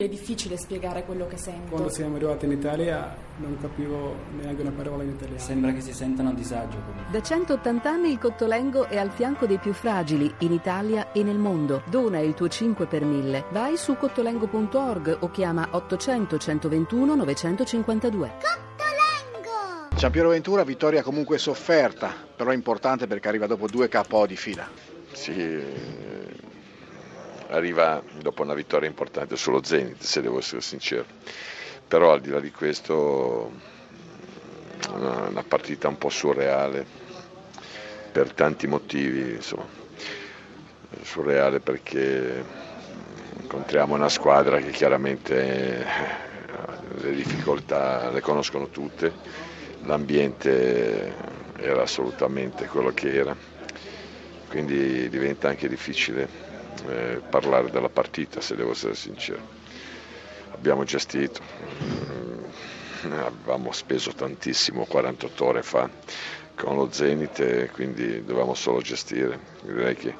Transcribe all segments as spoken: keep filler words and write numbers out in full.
È difficile spiegare quello che sento. Quando siamo arrivati in Italia non capivo neanche una parola in italiano. Sembra che si sentano a disagio. Da centottanta anni il Cottolengo è al fianco dei più fragili in Italia e nel mondo. Dona il tuo cinque per mille. Vai su cottolengo punto org o chiama ottocento centoventuno novecentocinquantadue. Cottolengo! Gian Piero Ventura, vittoria comunque sofferta, però importante perché arriva dopo due K O di fila. Sì... Arriva dopo una vittoria importante sullo Zenit, se devo essere sincero, però al di là di questo è una, una partita un po' surreale per tanti motivi, insomma, surreale perché incontriamo una squadra che chiaramente le difficoltà le conoscono tutte, l'ambiente era assolutamente quello che era, quindi diventa anche difficile Eh, parlare della partita, se devo essere sincero. Abbiamo gestito, eh, avevamo speso tantissimo quarantotto ore fa con lo Zenit e quindi dovevamo solo gestire. Direi che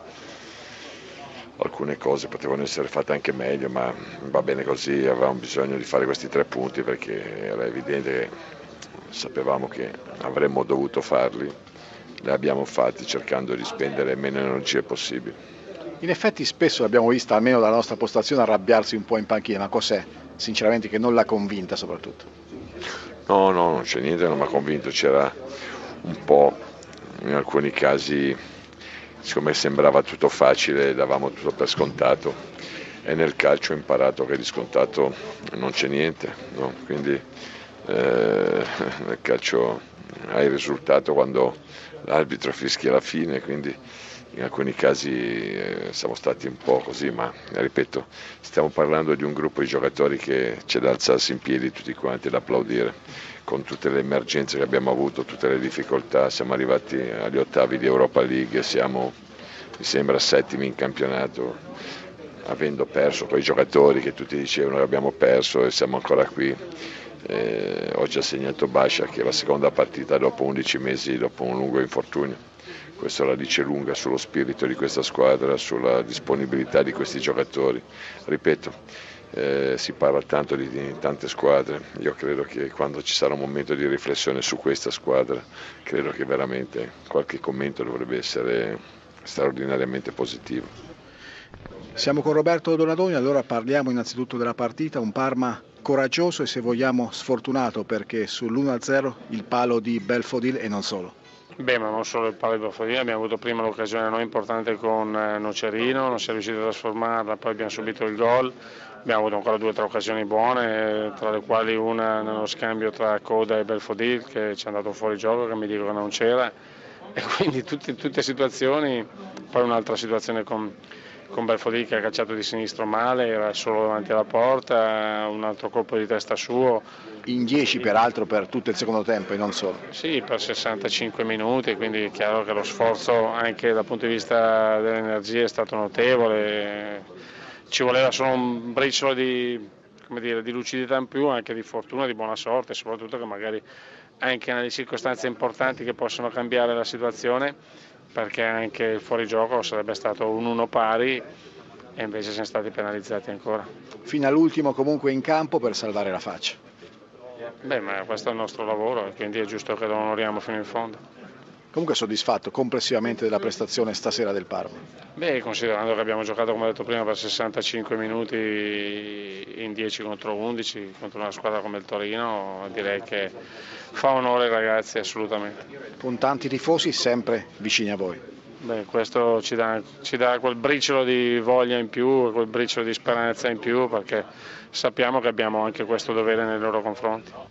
alcune cose potevano essere fatte anche meglio, ma va bene così, avevamo bisogno di fare questi tre punti perché era evidente che sapevamo che avremmo dovuto farli, li abbiamo fatti cercando di spendere meno energie possibile. In effetti spesso l'abbiamo vista, almeno dalla nostra postazione, arrabbiarsi un po' in panchina, ma cos'è? Sinceramente che non l'ha convinta soprattutto. No, no, non c'è niente, non mi ha convinto, c'era un po', in alcuni casi, siccome sembrava tutto facile, davamo tutto per scontato e nel calcio ho imparato che di scontato non c'è niente, no? Quindi eh, nel calcio hai il risultato quando l'arbitro fischia la fine, quindi... In alcuni casi eh, siamo stati un po' così, ma ripeto, stiamo parlando di un gruppo di giocatori che c'è da alzarsi in piedi tutti quanti, da applaudire, con tutte le emergenze che abbiamo avuto, tutte le difficoltà, siamo arrivati agli ottavi di Europa League, siamo mi sembra settimi in campionato, avendo perso quei giocatori che tutti dicevano che abbiamo perso e siamo ancora qui. Eh, oggi ha segnato Basha che è la seconda partita dopo undici mesi, dopo un lungo infortunio. Questo la dice lunga sullo spirito di questa squadra, sulla disponibilità di questi giocatori. Ripeto, eh, si parla tanto di, di tante squadre, io credo che quando ci sarà un momento di riflessione su questa squadra, credo che veramente qualche commento dovrebbe essere straordinariamente positivo. Siamo con Roberto Donadoni, allora parliamo innanzitutto della partita, un Parma coraggioso e se vogliamo sfortunato perché sull'uno a zero il palo di Belfodil e non solo. Beh, ma non solo il palo di Belfodil, abbiamo avuto prima l'occasione noi importante con Nocerino, non si è riuscito a trasformarla, poi abbiamo subito il gol, abbiamo avuto ancora due o tre occasioni buone, tra le quali una nello scambio tra Coda e Belfodil che ci è andato fuori gioco, che mi dico che non c'era, e quindi tutte, tutte situazioni, poi un'altra situazione con, con Belfodil che ha calciato di sinistro male, era solo davanti alla porta, un altro colpo di testa suo. In dieci peraltro per tutto il secondo tempo e non solo. Sì, per sessantacinque minuti, quindi è chiaro che lo sforzo anche dal punto di vista dell'energia è stato notevole, ci voleva solo un briciolo di, come dire, di lucidità in più, anche di fortuna, di buona sorte, soprattutto che magari anche nelle circostanze importanti che possono cambiare la situazione, perché anche il fuorigioco sarebbe stato un uno pari e invece siamo stati penalizzati ancora. Fino all'ultimo comunque in campo per salvare la faccia. Beh, ma questo è il nostro lavoro e quindi è giusto che lo onoriamo fino in fondo. Comunque soddisfatto complessivamente della prestazione stasera del Parma? Beh, considerando che abbiamo giocato, come ho detto prima, per sessantacinque minuti in dieci contro undici contro una squadra come il Torino, direi che fa onore ai ragazzi assolutamente. Con tanti tifosi sempre vicini a voi? Beh, questo ci dà, ci dà quel briciolo di voglia in più, quel briciolo di speranza in più perché sappiamo che abbiamo anche questo dovere nei loro confronti.